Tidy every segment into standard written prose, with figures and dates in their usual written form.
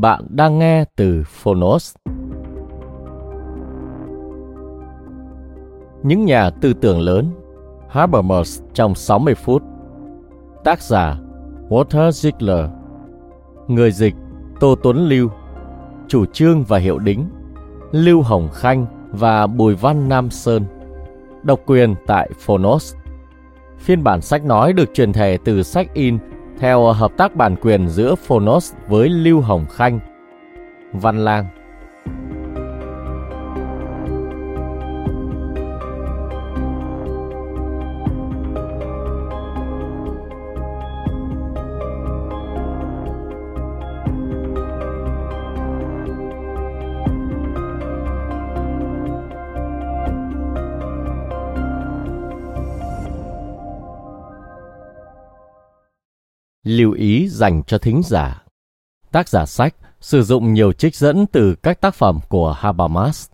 Bạn đang nghe từ Phonos. Những nhà tư tưởng lớn, Habermas trong 60 phút. Tác giả Walter Ziegler. Người dịch Tô Tuấn Lưu. Chủ trương và hiệu đính Lưu Hồng Khanh và Bùi Văn Nam Sơn. Độc quyền tại Phonos. Phiên bản sách nói được truyền thể từ sách in theo hợp tác bản quyền giữa Phonos với Lưu Hồng Khanh, Văn Lang. Lưu ý dành cho thính giả. Tác giả sách sử dụng nhiều trích dẫn từ các tác phẩm của Habermas.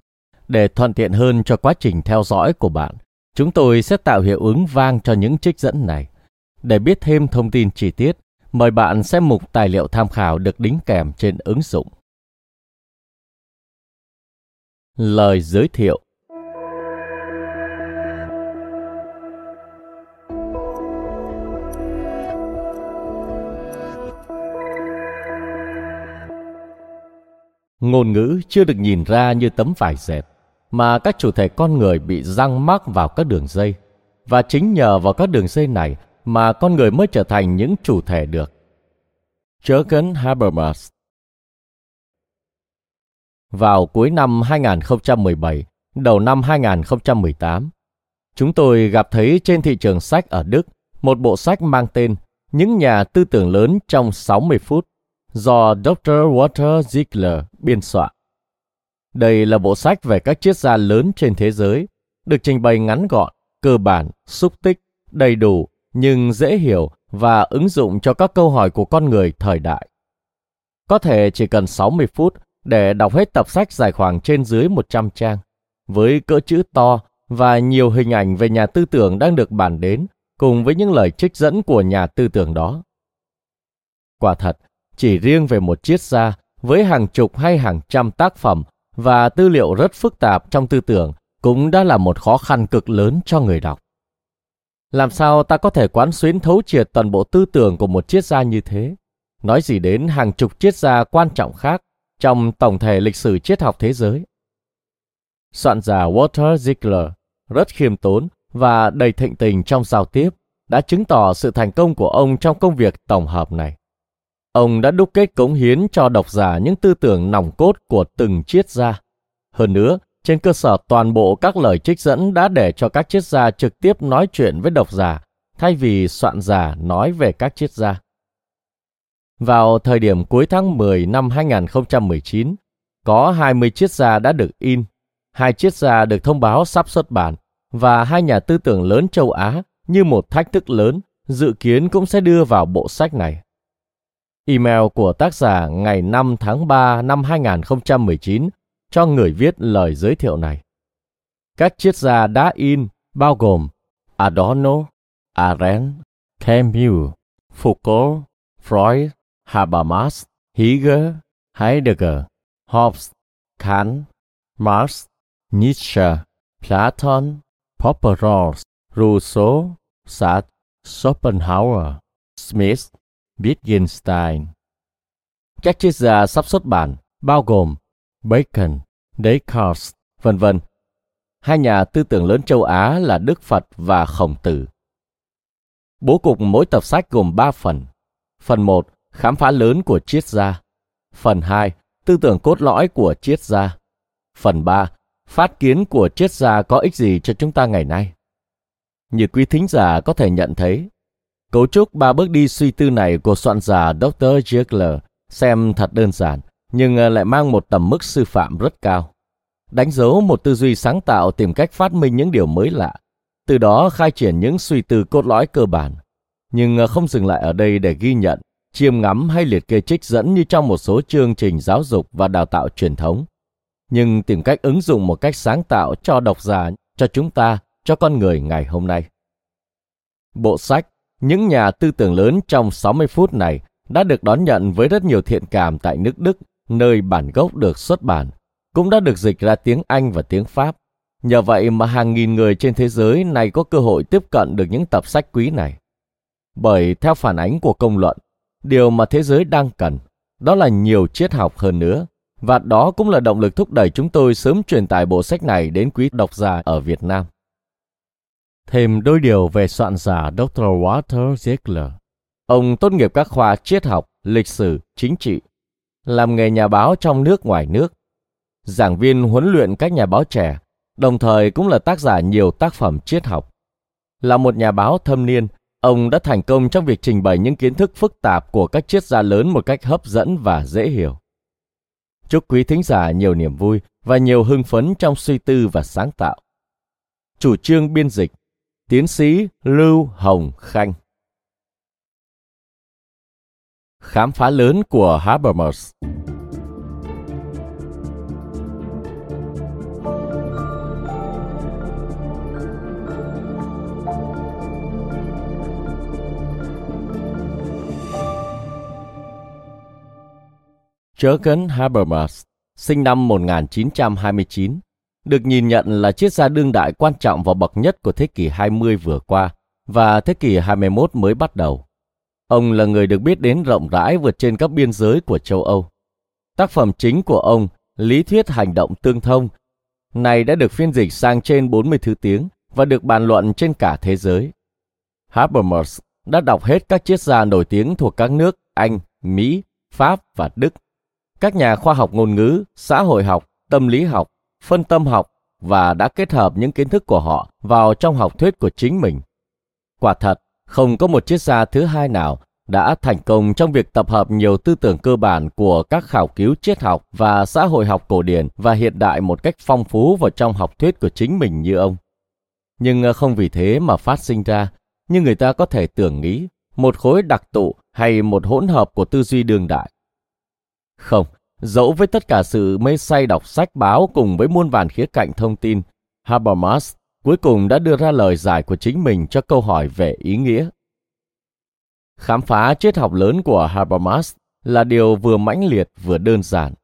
Để thuận tiện hơn cho quá trình theo dõi của bạn, chúng tôi sẽ tạo hiệu ứng vang cho những trích dẫn này. Để biết thêm thông tin chi tiết, mời bạn xem mục tài liệu tham khảo được đính kèm trên ứng dụng. Lời giới thiệu. Ngôn ngữ chưa được nhìn ra như tấm vải dệt, mà các chủ thể con người bị giăng mắc vào các đường dây. Và chính nhờ vào các đường dây này mà con người mới trở thành những chủ thể được. Jürgen Habermas. Vào cuối năm 2017, đầu năm 2018, chúng tôi gặp thấy trên thị trường sách ở Đức một bộ sách mang tên Những nhà tư tưởng lớn trong 60 phút. Do Dr. Walter Ziegler biên soạn. Đây là bộ sách về các triết gia lớn trên thế giới, được trình bày ngắn gọn, cơ bản, xúc tích, đầy đủ, nhưng dễ hiểu và ứng dụng cho các câu hỏi của con người thời đại. Có thể chỉ cần 60 phút để đọc hết tập sách dài khoảng trên dưới 100 trang, với cỡ chữ to và nhiều hình ảnh về nhà tư tưởng đang được bàn đến, cùng với những lời trích dẫn của nhà tư tưởng đó. Quả thật, chỉ riêng về một triết gia với hàng chục hay hàng trăm tác phẩm và tư liệu rất phức tạp trong tư tưởng cũng đã là một khó khăn cực lớn cho người đọc. Làm sao ta có thể quán xuyến thấu triệt toàn bộ tư tưởng của một triết gia như thế? Nói gì đến hàng chục triết gia quan trọng khác trong tổng thể lịch sử triết học thế giới. Soạn giả Walter Ziegler rất khiêm tốn và đầy thịnh tình trong giao tiếp đã chứng tỏ sự thành công của ông trong công việc tổng hợp này. Ông đã đúc kết cống hiến cho độc giả những tư tưởng nòng cốt của từng triết gia. Hơn nữa, trên cơ sở toàn bộ các lời trích dẫn đã để cho các triết gia trực tiếp nói chuyện với độc giả, thay vì soạn giả nói về các triết gia. Vào thời điểm cuối tháng 10 năm 2019, có 20 triết gia đã được in, 2 triết gia được thông báo sắp xuất bản, và 2 nhà tư tưởng lớn châu Á như một thách thức lớn dự kiến cũng sẽ đưa vào bộ sách này. Email của tác giả ngày 5 tháng 3 năm 2019 cho người viết lời giới thiệu này. Các triết gia đã in bao gồm Adorno, Arendt, Camus, Foucault, Freud, Habermas, Hegel, Heidegger, Hobbes, Kant, Marx, Nietzsche, Platon, Popper, Rousseau, Sartre, Schopenhauer, Smith, Wittgenstein. Các triết gia sắp xuất bản bao gồm Bacon, Descartes, v.v. Hai nhà tư tưởng lớn châu Á là Đức Phật và Khổng Tử. Bố cục mỗi tập sách gồm 3 phần. Phần 1, khám phá lớn của triết gia. Phần 2, tư tưởng cốt lõi của triết gia. Phần 3, phát kiến của triết gia có ích gì cho chúng ta ngày nay. Như quý thính giả có thể nhận thấy, cấu trúc 3 bước đi suy tư này của soạn giả Dr. Ziegler xem thật đơn giản, nhưng lại mang một tầm mức sư phạm rất cao. Đánh dấu một tư duy sáng tạo tìm cách phát minh những điều mới lạ, từ đó khai triển những suy tư cốt lõi cơ bản. Nhưng không dừng lại ở đây để ghi nhận, chiêm ngắm hay liệt kê trích dẫn như trong một số chương trình giáo dục và đào tạo truyền thống, nhưng tìm cách ứng dụng một cách sáng tạo cho độc giả, cho chúng ta, cho con người ngày hôm nay. Bộ sách Những nhà tư tưởng lớn trong 60 phút này đã được đón nhận với rất nhiều thiện cảm tại nước Đức, nơi bản gốc được xuất bản, cũng đã được dịch ra tiếng Anh và tiếng Pháp. Nhờ vậy mà hàng nghìn người trên thế giới này có cơ hội tiếp cận được những tập sách quý này. Bởi theo phản ánh của công luận, điều mà thế giới đang cần, đó là nhiều triết học hơn nữa, và đó cũng là động lực thúc đẩy chúng tôi sớm truyền tải bộ sách này đến quý độc giả ở Việt Nam. Thêm đôi điều về soạn giả Dr. Walter Ziegler. Ông tốt nghiệp các khoa triết học, lịch sử, chính trị, làm nghề nhà báo trong nước ngoài nước, giảng viên huấn luyện các nhà báo trẻ, đồng thời cũng là tác giả nhiều tác phẩm triết học. Là một nhà báo thâm niên, ông đã thành công trong việc trình bày những kiến thức phức tạp của các triết gia lớn một cách hấp dẫn và dễ hiểu. Chúc quý thính giả nhiều niềm vui và nhiều hưng phấn trong suy tư và sáng tạo. Chủ trương biên dịch, tiến sĩ Lưu Hồng Khanh. Khám phá lớn của Habermas. Jürgen Habermas, sinh năm 1929, được nhìn nhận là triết gia đương đại quan trọng và bậc nhất của thế kỷ 20 vừa qua và thế kỷ 21 mới bắt đầu. Ông là người được biết đến rộng rãi vượt trên các biên giới của châu Âu. Tác phẩm chính của ông, Lý thuyết hành động tương thông, này đã được phiên dịch sang trên 40 thứ tiếng và được bàn luận trên cả thế giới. Habermas đã đọc hết các triết gia nổi tiếng thuộc các nước Anh, Mỹ, Pháp và Đức, các nhà khoa học ngôn ngữ, xã hội học, tâm lý học, phân tâm học và đã kết hợp những kiến thức của họ vào trong học thuyết của chính mình. Quả thật, không có một triết gia thứ hai nào đã thành công trong việc tập hợp nhiều tư tưởng cơ bản của các khảo cứu triết học và xã hội học cổ điển và hiện đại một cách phong phú vào trong học thuyết của chính mình như ông. Nhưng không vì thế mà phát sinh ra, như người ta có thể tưởng nghĩ, một khối đặc tụ hay một hỗn hợp của tư duy đương đại. Không, dẫu với tất cả sự mê say đọc sách báo cùng với muôn vàn khía cạnh thông tin, Habermas cuối cùng đã đưa ra lời giải của chính mình cho câu hỏi về ý nghĩa. Khám phá triết học lớn của Habermas là điều vừa mãnh liệt vừa đơn giản.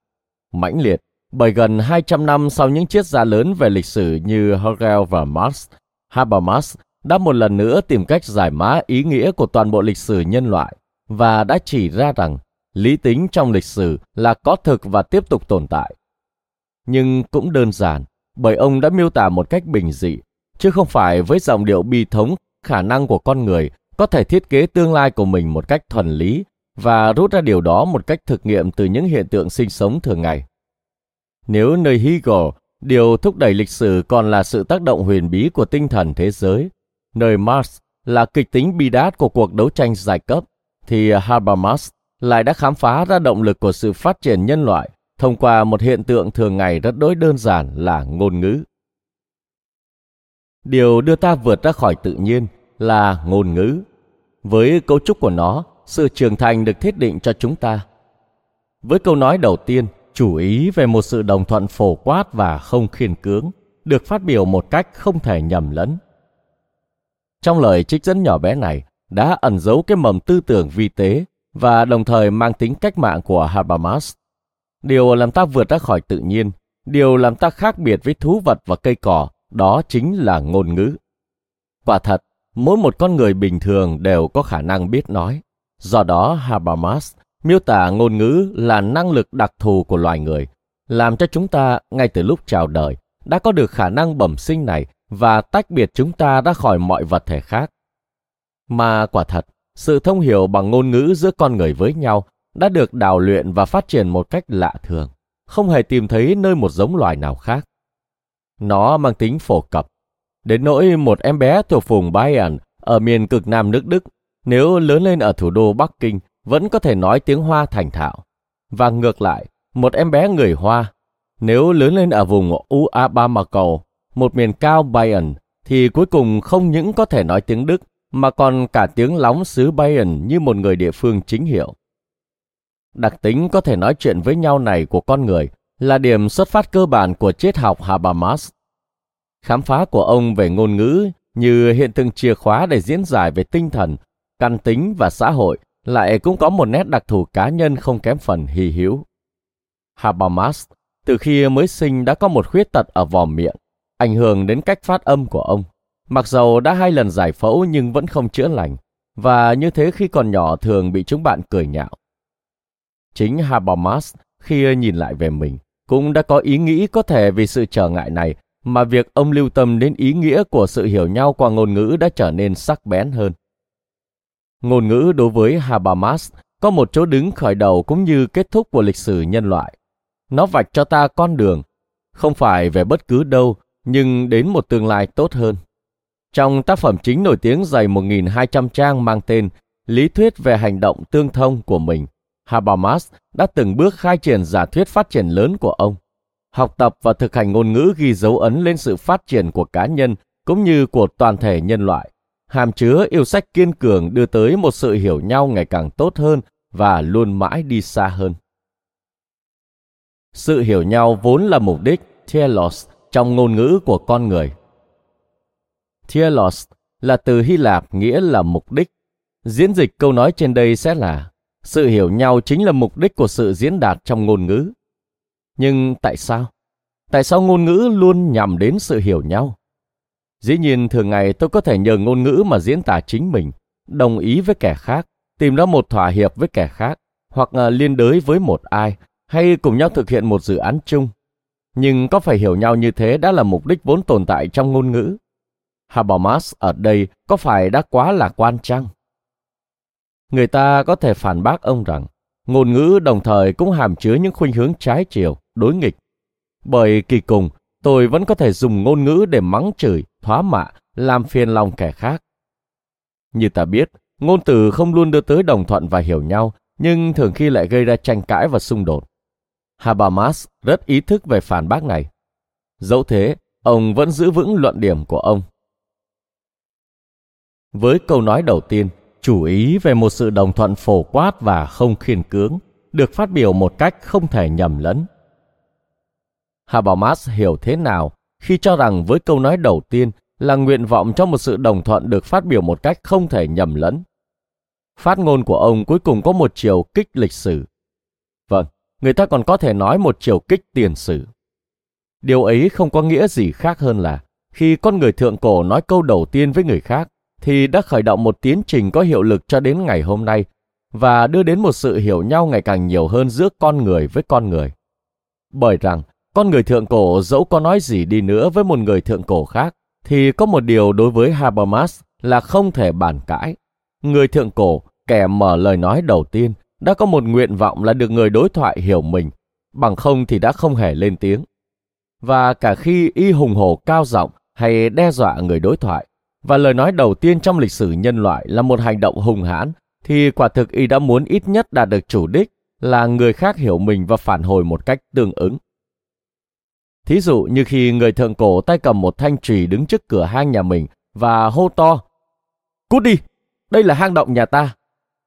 Mãnh liệt bởi gần 200 năm sau những triết gia lớn về lịch sử như Hegel và Marx, Habermas đã một lần nữa tìm cách giải mã ý nghĩa của toàn bộ lịch sử nhân loại và đã chỉ ra rằng lý tính trong lịch sử là có thực và tiếp tục tồn tại. Nhưng cũng đơn giản, bởi ông đã miêu tả một cách bình dị, chứ không phải với giọng điệu bi thống khả năng của con người có thể thiết kế tương lai của mình một cách thuần lý và rút ra điều đó một cách thực nghiệm từ những hiện tượng sinh sống thường ngày. Nếu nơi Hegel, điều thúc đẩy lịch sử còn là sự tác động huyền bí của tinh thần thế giới, nơi Marx là kịch tính bi đát của cuộc đấu tranh giai cấp, thì Habermas lại đã khám phá ra động lực của sự phát triển nhân loại thông qua một hiện tượng thường ngày rất đối đơn giản là ngôn ngữ. Điều đưa ta vượt ra khỏi tự nhiên là ngôn ngữ. Với cấu trúc của nó, sự trưởng thành được thiết định cho chúng ta. Với câu nói đầu tiên, chủ ý về một sự đồng thuận phổ quát và không khiên cưỡng, được phát biểu một cách không thể nhầm lẫn. Trong lời trích dẫn nhỏ bé này đã ẩn giấu cái mầm tư tưởng vi tế và đồng thời mang tính cách mạng của Habermas. Điều làm ta vượt ra khỏi tự nhiên, điều làm ta khác biệt với thú vật và cây cỏ, đó chính là ngôn ngữ. Quả thật, Mỗi một con người bình thường đều có khả năng biết nói. Do đó Habermas miêu tả ngôn ngữ là năng lực đặc thù của loài người, làm cho chúng ta ngay từ lúc chào đời đã có được khả năng bẩm sinh này và tách biệt chúng ta ra khỏi mọi vật thể khác. Mà quả thật, sự thông hiểu bằng ngôn ngữ giữa con người với nhau đã được đào luyện và phát triển một cách lạ thường, không hề tìm thấy nơi một giống loài nào khác. Nó mang tính phổ cập, đến nỗi một em bé thuộc vùng Bayern ở miền cực nam nước Đức, nếu lớn lên ở thủ đô Bắc Kinh vẫn có thể nói tiếng Hoa thành thạo. Và ngược lại, một em bé người Hoa, nếu lớn lên ở vùng Uabamakau, một miền cao Bayern, thì cuối cùng không những có thể nói tiếng Đức, mà còn cả tiếng lóng xứ Bayern như một người địa phương chính hiệu. Đặc tính có thể nói chuyện với nhau này của con người là điểm xuất phát cơ bản của triết học Habermas. Khám phá của ông về ngôn ngữ như hiện tượng chìa khóa để diễn giải về tinh thần, căn tính và xã hội lại cũng có một nét đặc thù cá nhân không kém phần hy hữu. Habermas từ khi mới sinh đã có một khuyết tật ở vòm miệng, ảnh hưởng đến cách phát âm của ông. Mặc dầu đã 2 lần giải phẫu nhưng vẫn không chữa lành, và như thế khi còn nhỏ thường bị chúng bạn cười nhạo. Chính Habermas khi nhìn lại về mình cũng đã có ý nghĩ có thể vì sự trở ngại này mà việc ông lưu tâm đến ý nghĩa của sự hiểu nhau qua ngôn ngữ đã trở nên sắc bén hơn. Ngôn ngữ đối với Habermas có một chỗ đứng khởi đầu cũng như kết thúc của lịch sử nhân loại. Nó vạch cho ta con đường, không phải về bất cứ đâu, nhưng đến một tương lai tốt hơn. Trong tác phẩm chính nổi tiếng dày 1.200 trang mang tên Lý thuyết về hành động tương thông của mình, Habermas đã từng bước khai triển giả thuyết phát triển lớn của ông. Học tập và thực hành ngôn ngữ ghi dấu ấn lên sự phát triển của cá nhân cũng như của toàn thể nhân loại, hàm chứa yêu sách kiên cường đưa tới một sự hiểu nhau ngày càng tốt hơn và luôn mãi đi xa hơn. Sự hiểu nhau vốn là mục đích telos trong ngôn ngữ của con người. Telos là từ Hy Lạp nghĩa là mục đích. Diễn dịch câu nói trên đây sẽ là sự hiểu nhau chính là mục đích của sự diễn đạt trong ngôn ngữ. Nhưng tại sao? Tại sao ngôn ngữ luôn nhằm đến sự hiểu nhau? Dĩ nhiên thường ngày tôi có thể nhờ ngôn ngữ mà diễn tả chính mình, đồng ý với kẻ khác, tìm ra một thỏa hiệp với kẻ khác, hoặc liên đới với một ai, hay cùng nhau thực hiện một dự án chung. Nhưng có phải hiểu nhau như thế đã là mục đích vốn tồn tại trong ngôn ngữ? Habermas ở đây có phải đã quá lạc quan chăng? Người ta có thể phản bác ông rằng ngôn ngữ đồng thời cũng hàm chứa những khuynh hướng trái chiều, đối nghịch. Bởi kỳ cùng, tôi vẫn có thể dùng ngôn ngữ để mắng chửi, thoá mạ, làm phiền lòng kẻ khác. Như ta biết, ngôn từ không luôn đưa tới đồng thuận và hiểu nhau, nhưng thường khi lại gây ra tranh cãi và xung đột. Habermas rất ý thức về phản bác này. Dẫu thế, ông vẫn giữ vững luận điểm của ông. Với câu nói đầu tiên, chủ ý về một sự đồng thuận phổ quát và không khiên cưỡng, được phát biểu một cách không thể nhầm lẫn. Habermas hiểu thế nào khi cho rằng với câu nói đầu tiên là nguyện vọng cho một sự đồng thuận được phát biểu một cách không thể nhầm lẫn? Phát ngôn của ông cuối cùng có một chiều kích lịch sử. Vâng, người ta còn có thể nói một chiều kích tiền sử. Điều ấy không có nghĩa gì khác hơn là khi con người thượng cổ nói câu đầu tiên với người khác, thì đã khởi động một tiến trình có hiệu lực cho đến ngày hôm nay và đưa đến một sự hiểu nhau ngày càng nhiều hơn giữa con người với con người. Bởi rằng, con người thượng cổ dẫu có nói gì đi nữa với một người thượng cổ khác, thì có một điều đối với Habermas là không thể bàn cãi. Người thượng cổ, kẻ mở lời nói đầu tiên, đã có một nguyện vọng là được người đối thoại hiểu mình, bằng không thì đã không hề lên tiếng. Và cả khi y hùng hổ cao giọng hay đe dọa người đối thoại, và lời nói đầu tiên trong lịch sử nhân loại là một hành động hùng hãn, thì quả thực y đã muốn ít nhất đạt được chủ đích là người khác hiểu mình và phản hồi một cách tương ứng. Thí dụ như khi người thượng cổ tay cầm một thanh chùy đứng trước cửa hang nhà mình và hô to, "Cút đi, đây là hang động nhà ta."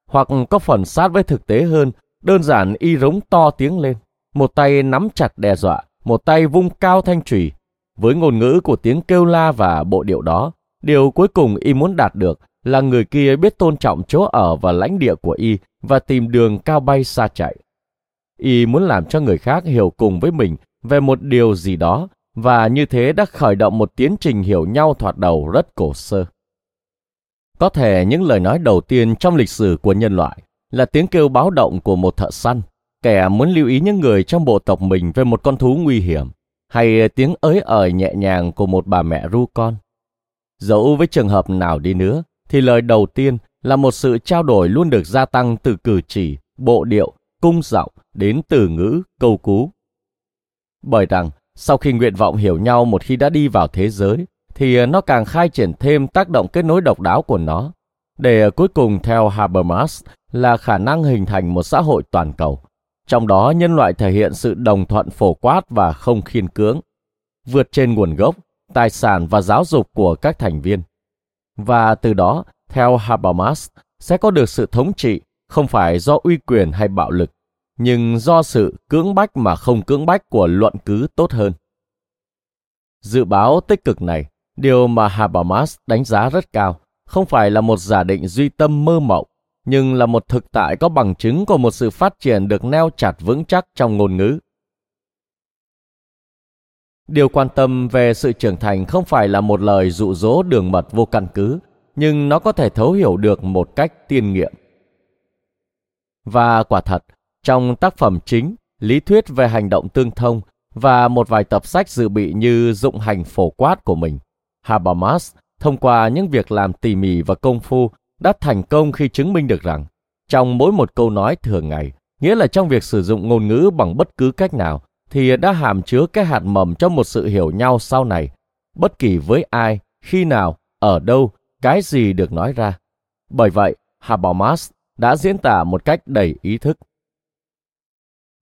Hoặc có phần sát với thực tế hơn, đơn giản y rống to tiếng lên, một tay nắm chặt đe dọa, một tay vung cao thanh chùy. Với ngôn ngữ của tiếng kêu la và bộ điệu đó, điều cuối cùng y muốn đạt được là người kia biết tôn trọng chỗ ở và lãnh địa của y và tìm đường cao bay xa chạy. Y muốn làm cho người khác hiểu cùng với mình về một điều gì đó, và như thế đã khởi động một tiến trình hiểu nhau thoạt đầu rất cổ xưa. Có thể những lời nói đầu tiên trong lịch sử của nhân loại là tiếng kêu báo động của một thợ săn, kẻ muốn lưu ý những người trong bộ tộc mình về một con thú nguy hiểm, hay tiếng ới ời nhẹ nhàng của một bà mẹ ru con. Dẫu với trường hợp nào đi nữa, thì lời đầu tiên là một sự trao đổi luôn được gia tăng từ cử chỉ, bộ điệu, cung giọng đến từ ngữ, câu cú. Bởi rằng, sau khi nguyện vọng hiểu nhau một khi đã đi vào thế giới, thì nó càng khai triển thêm tác động kết nối độc đáo của nó, để cuối cùng theo Habermas là khả năng hình thành một xã hội toàn cầu, trong đó nhân loại thể hiện sự đồng thuận phổ quát và không khiên cưỡng, vượt trên nguồn gốc, tài sản và giáo dục của các thành viên. Và từ đó, theo Habermas, sẽ có được sự thống trị không phải do uy quyền hay bạo lực, nhưng do sự cưỡng bách mà không cưỡng bách của luận cứ tốt hơn. Dự báo tích cực này, điều mà Habermas đánh giá rất cao, không phải là một giả định duy tâm mơ mộng, nhưng là một thực tại có bằng chứng của một sự phát triển được neo chặt vững chắc trong ngôn ngữ. Điều quan tâm về sự trưởng thành không phải là một lời dụ dỗ đường mật vô căn cứ, nhưng nó có thể thấu hiểu được một cách tiên nghiệm. Và quả thật, trong tác phẩm chính, Lý thuyết về hành động tương thông và một vài tập sách dự bị như Dụng hành phổ quát của mình, Habermas, thông qua những việc làm tỉ mỉ và công phu, đã thành công khi chứng minh được rằng trong mỗi một câu nói thường ngày, nghĩa là trong việc sử dụng ngôn ngữ bằng bất cứ cách nào, thì đã hàm chứa cái hạt mầm cho một sự hiểu nhau sau này, bất kỳ với ai, khi nào, ở đâu, cái gì được nói ra. Bởi vậy, Habermas đã diễn tả một cách đầy ý thức.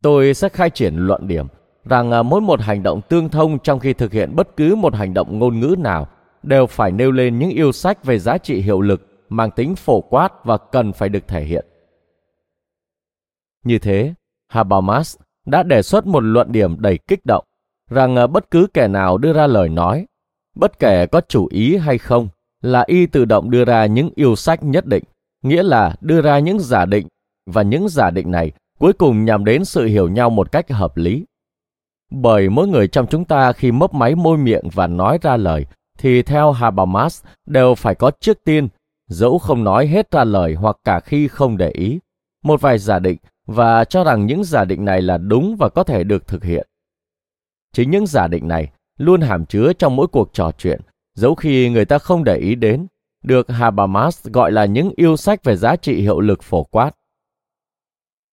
Tôi sẽ khai triển luận điểm rằng mỗi một hành động tương thông trong khi thực hiện bất cứ một hành động ngôn ngữ nào đều phải nêu lên những yêu sách về giá trị hiệu lực mang tính phổ quát và cần phải được thể hiện. Như thế, Habermas đã đề xuất một luận điểm đầy kích động rằng bất cứ kẻ nào đưa ra lời nói, bất kể có chủ ý hay không, là y tự động đưa ra những yêu sách nhất định, nghĩa là đưa ra những giả định, và những giả định này cuối cùng nhằm đến sự hiểu nhau một cách hợp lý. Bởi mỗi người trong chúng ta khi mấp máy môi miệng và nói ra lời, thì theo Habermas đều phải có trước tiên, dẫu không nói hết ra lời hoặc cả khi không để ý, một vài giả định và cho rằng những giả định này là đúng và có thể được thực hiện. Chính những giả định này luôn hàm chứa trong mỗi cuộc trò chuyện, dẫu khi người ta không để ý đến, được Habermas gọi là những yêu sách về giá trị hiệu lực phổ quát.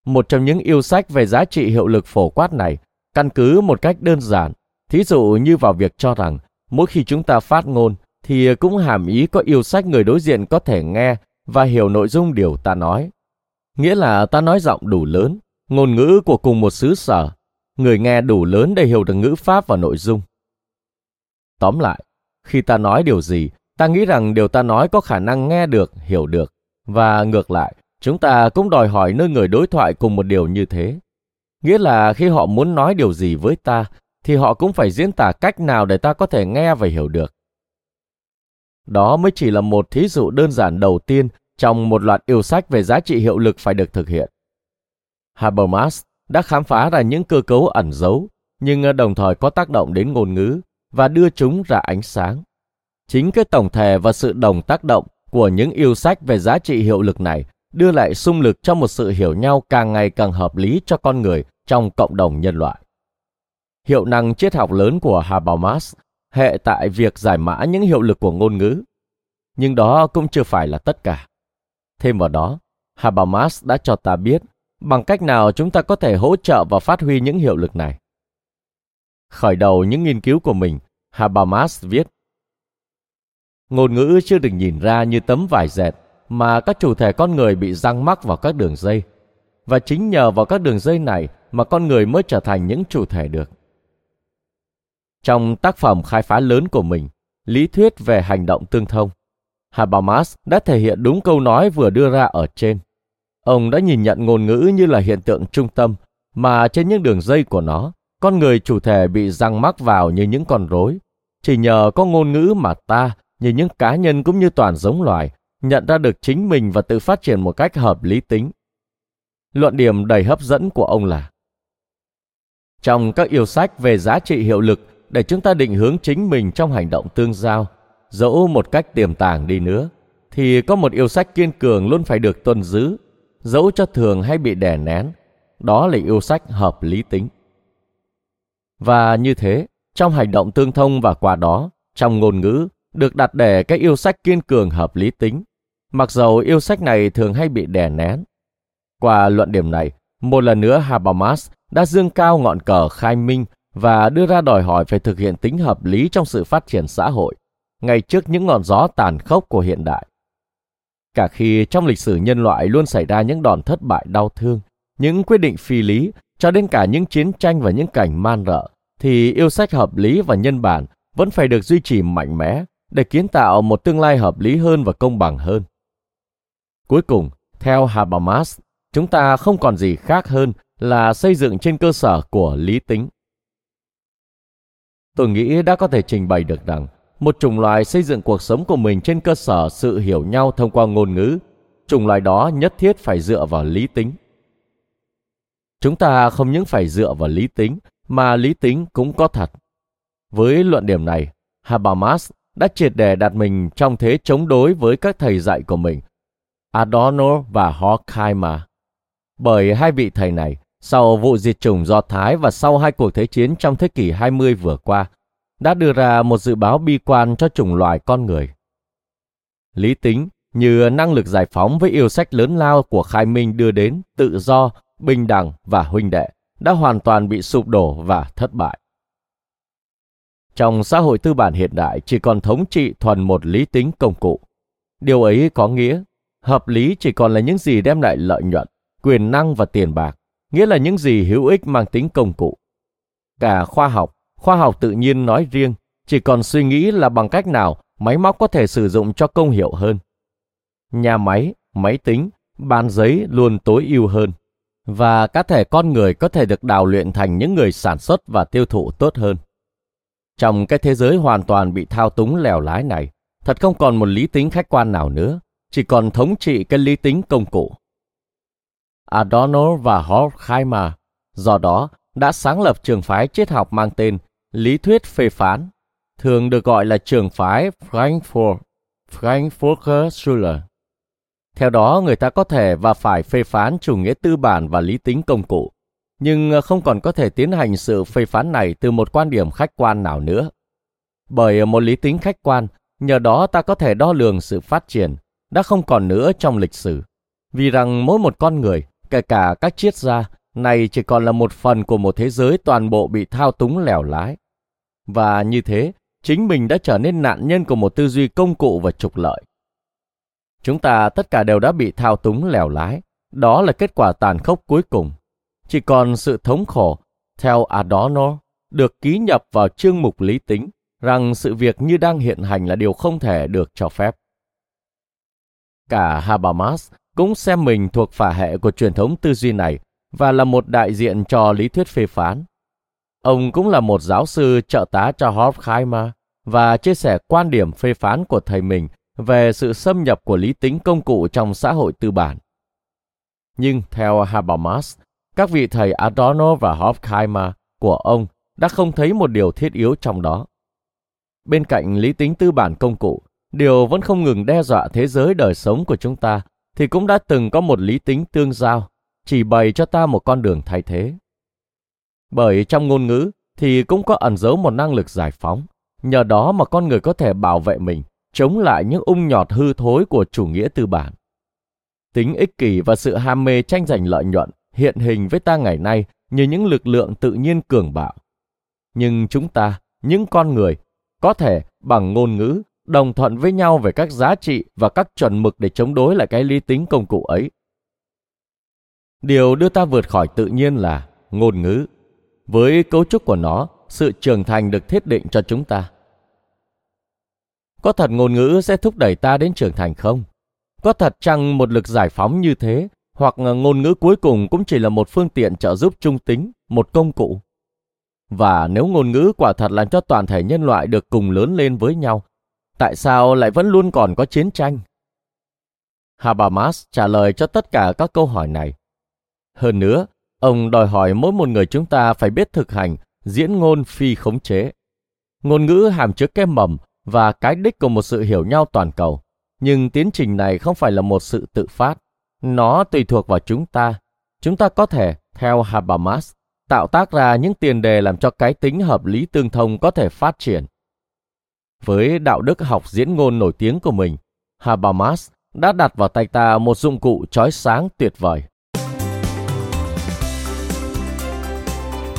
Một trong những yêu sách về giá trị hiệu lực phổ quát này căn cứ một cách đơn giản, thí dụ như vào việc cho rằng mỗi khi chúng ta phát ngôn thì cũng hàm ý có yêu sách người đối diện có thể nghe và hiểu nội dung điều ta nói. Nghĩa là ta nói giọng đủ lớn, ngôn ngữ của cùng một xứ sở, người nghe đủ lớn để hiểu được ngữ pháp và nội dung. Tóm lại, khi ta nói điều gì, ta nghĩ rằng điều ta nói có khả năng nghe được, hiểu được, và ngược lại, chúng ta cũng đòi hỏi nơi người đối thoại cùng một điều như thế. Nghĩa là khi họ muốn nói điều gì với ta, thì họ cũng phải diễn tả cách nào để ta có thể nghe và hiểu được. Đó mới chỉ là một thí dụ đơn giản đầu tiên trong một loạt yêu sách về giá trị hiệu lực phải được thực hiện. Habermas đã khám phá ra những cơ cấu ẩn giấu, nhưng đồng thời có tác động đến ngôn ngữ và đưa chúng ra ánh sáng. Chính cái tổng thể và sự đồng tác động của những yêu sách về giá trị hiệu lực này đưa lại xung lực cho một sự hiểu nhau càng ngày càng hợp lý cho con người trong cộng đồng nhân loại. Hiệu năng triết học lớn của Habermas hệ tại việc giải mã những hiệu lực của ngôn ngữ. Nhưng đó cũng chưa phải là tất cả. Thêm vào đó, Habermas đã cho ta biết bằng cách nào chúng ta có thể hỗ trợ và phát huy những hiệu lực này. Khởi đầu những nghiên cứu của mình, Habermas viết: ngôn ngữ chưa được nhìn ra như tấm vải dệt mà các chủ thể con người bị giăng mắc vào các đường dây. Và chính nhờ vào các đường dây này mà con người mới trở thành những chủ thể được. Trong tác phẩm khai phá lớn của mình, Lý thuyết về hành động tương thông, Habermas đã thể hiện đúng câu nói vừa đưa ra ở trên. Ông đã nhìn nhận ngôn ngữ như là hiện tượng trung tâm, mà trên những đường dây của nó, con người chủ thể bị giăng mắc vào như những con rối. Chỉ nhờ có ngôn ngữ mà ta, như những cá nhân cũng như toàn giống loài, nhận ra được chính mình và tự phát triển một cách hợp lý tính. Luận điểm đầy hấp dẫn của ông là: trong các yêu sách về giá trị hiệu lực để chúng ta định hướng chính mình trong hành động tương giao, dẫu một cách tiềm tàng đi nữa, thì có một yêu sách kiên cường luôn phải được tuân giữ, dẫu cho thường hay bị đè nén, đó là yêu sách hợp lý tính. Và như thế, trong hành động tương thông và qua đó, trong ngôn ngữ, được đặt để cái yêu sách kiên cường hợp lý tính, mặc dầu yêu sách này thường hay bị đè nén. Qua luận điểm này, một lần nữa Habermas đã dương cao ngọn cờ khai minh và đưa ra đòi hỏi phải thực hiện tính hợp lý trong sự phát triển xã hội, ngay trước những ngọn gió tàn khốc của hiện đại. Cả khi trong lịch sử nhân loại luôn xảy ra những đòn thất bại đau thương, những quyết định phi lý, cho đến cả những chiến tranh và những cảnh man rợ, thì yêu sách hợp lý và nhân bản vẫn phải được duy trì mạnh mẽ để kiến tạo một tương lai hợp lý hơn và công bằng hơn. Cuối cùng, theo Habermas, chúng ta không còn gì khác hơn là xây dựng trên cơ sở của lý tính. Tôi nghĩ đã có thể trình bày được rằng một chủng loài xây dựng cuộc sống của mình trên cơ sở sự hiểu nhau thông qua ngôn ngữ, chủng loài đó nhất thiết phải dựa vào lý tính. Chúng ta không những phải dựa vào lý tính, mà lý tính cũng có thật. Với luận điểm này, Habermas đã triệt để đặt mình trong thế chống đối với các thầy dạy của mình, Adorno và Horkheimer. Bởi hai vị thầy này, sau vụ diệt chủng Do Thái và sau hai cuộc thế chiến trong thế kỷ 20 vừa qua, đã đưa ra một dự báo bi quan cho chủng loài con người. Lý tính, như năng lực giải phóng với yêu sách lớn lao của Khai Minh đưa đến tự do, bình đẳng và huynh đệ, đã hoàn toàn bị sụp đổ và thất bại. Trong xã hội tư bản hiện đại chỉ còn thống trị thuần một lý tính công cụ. Điều ấy có nghĩa, hợp lý chỉ còn là những gì đem lại lợi nhuận, quyền năng và tiền bạc, nghĩa là những gì hữu ích mang tính công cụ. Cả khoa học tự nhiên nói riêng, chỉ còn suy nghĩ là bằng cách nào máy móc có thể sử dụng cho công hiệu hơn. Nhà máy, máy tính, bàn giấy luôn tối ưu hơn, và cá thể con người có thể được đào luyện thành những người sản xuất và tiêu thụ tốt hơn. Trong cái thế giới hoàn toàn bị thao túng lèo lái này, thật không còn một lý tính khách quan nào nữa, chỉ còn thống trị cái lý tính công cụ. Adorno và Horkheimer do đó đã sáng lập trường phái triết học mang tên Lý thuyết phê phán, thường được gọi là trường phái Frankfurt Schule. Theo đó, người ta có thể và phải phê phán chủ nghĩa tư bản và lý tính công cụ, nhưng không còn có thể tiến hành sự phê phán này từ một quan điểm khách quan nào nữa. Bởi một lý tính khách quan, nhờ đó ta có thể đo lường sự phát triển, đã không còn nữa trong lịch sử. Vì rằng mỗi một con người, kể cả các triết gia, này chỉ còn là một phần của một thế giới toàn bộ bị thao túng lèo lái. Và như thế, chính mình đã trở nên nạn nhân của một tư duy công cụ và trục lợi. Chúng ta tất cả đều đã bị thao túng lèo lái, đó là kết quả tàn khốc cuối cùng. Chỉ còn sự thống khổ, theo Adorno, được ký nhập vào chương mục lý tính, rằng sự việc như đang hiện hành là điều không thể được cho phép. Cả Habermas cũng xem mình thuộc phả hệ của truyền thống tư duy này và là một đại diện cho lý thuyết phê phán. Ông cũng là một giáo sư trợ tá cho Horkheimer và chia sẻ quan điểm phê phán của thầy mình về sự xâm nhập của lý tính công cụ trong xã hội tư bản. Nhưng theo Habermas, các vị thầy Adorno và Horkheimer của ông đã không thấy một điều thiết yếu trong đó. Bên cạnh lý tính tư bản công cụ, điều vẫn không ngừng đe dọa thế giới đời sống của chúng ta thì cũng đã từng có một lý tính tương giao, chỉ bày cho ta một con đường thay thế. Bởi trong ngôn ngữ thì cũng có ẩn giấu một năng lực giải phóng, nhờ đó mà con người có thể bảo vệ mình, chống lại những ung nhọt hư thối của chủ nghĩa tư bản. Tính ích kỷ và sự ham mê tranh giành lợi nhuận hiện hình với ta ngày nay như những lực lượng tự nhiên cường bạo. Nhưng chúng ta, những con người, có thể bằng ngôn ngữ đồng thuận với nhau về các giá trị và các chuẩn mực để chống đối lại cái lý tính công cụ ấy. Điều đưa ta vượt khỏi tự nhiên là ngôn ngữ. Với cấu trúc của nó, sự trưởng thành được thiết định cho chúng ta. Có thật ngôn ngữ sẽ thúc đẩy ta đến trưởng thành không? Có thật chăng một lực giải phóng như thế, hoặc ngôn ngữ cuối cùng cũng chỉ là một phương tiện trợ giúp trung tính, một công cụ? Và nếu ngôn ngữ quả thật làm cho toàn thể nhân loại được cùng lớn lên với nhau, tại sao lại vẫn luôn còn có chiến tranh? Habermas trả lời cho tất cả các câu hỏi này. Hơn nữa, ông đòi hỏi mỗi một người chúng ta phải biết thực hành diễn ngôn phi khống chế. Ngôn ngữ hàm chứa cái mầm và cái đích của một sự hiểu nhau toàn cầu, Nhưng tiến trình này không phải là một sự tự phát, nó tùy thuộc vào chúng ta. Chúng ta có thể, theo Habermas, tạo tác ra những tiền đề làm cho cái tính hợp lý tương thông có thể phát triển. Với đạo đức học diễn ngôn nổi tiếng của mình, Habermas đã đặt vào tay ta một dụng cụ chói sáng tuyệt vời.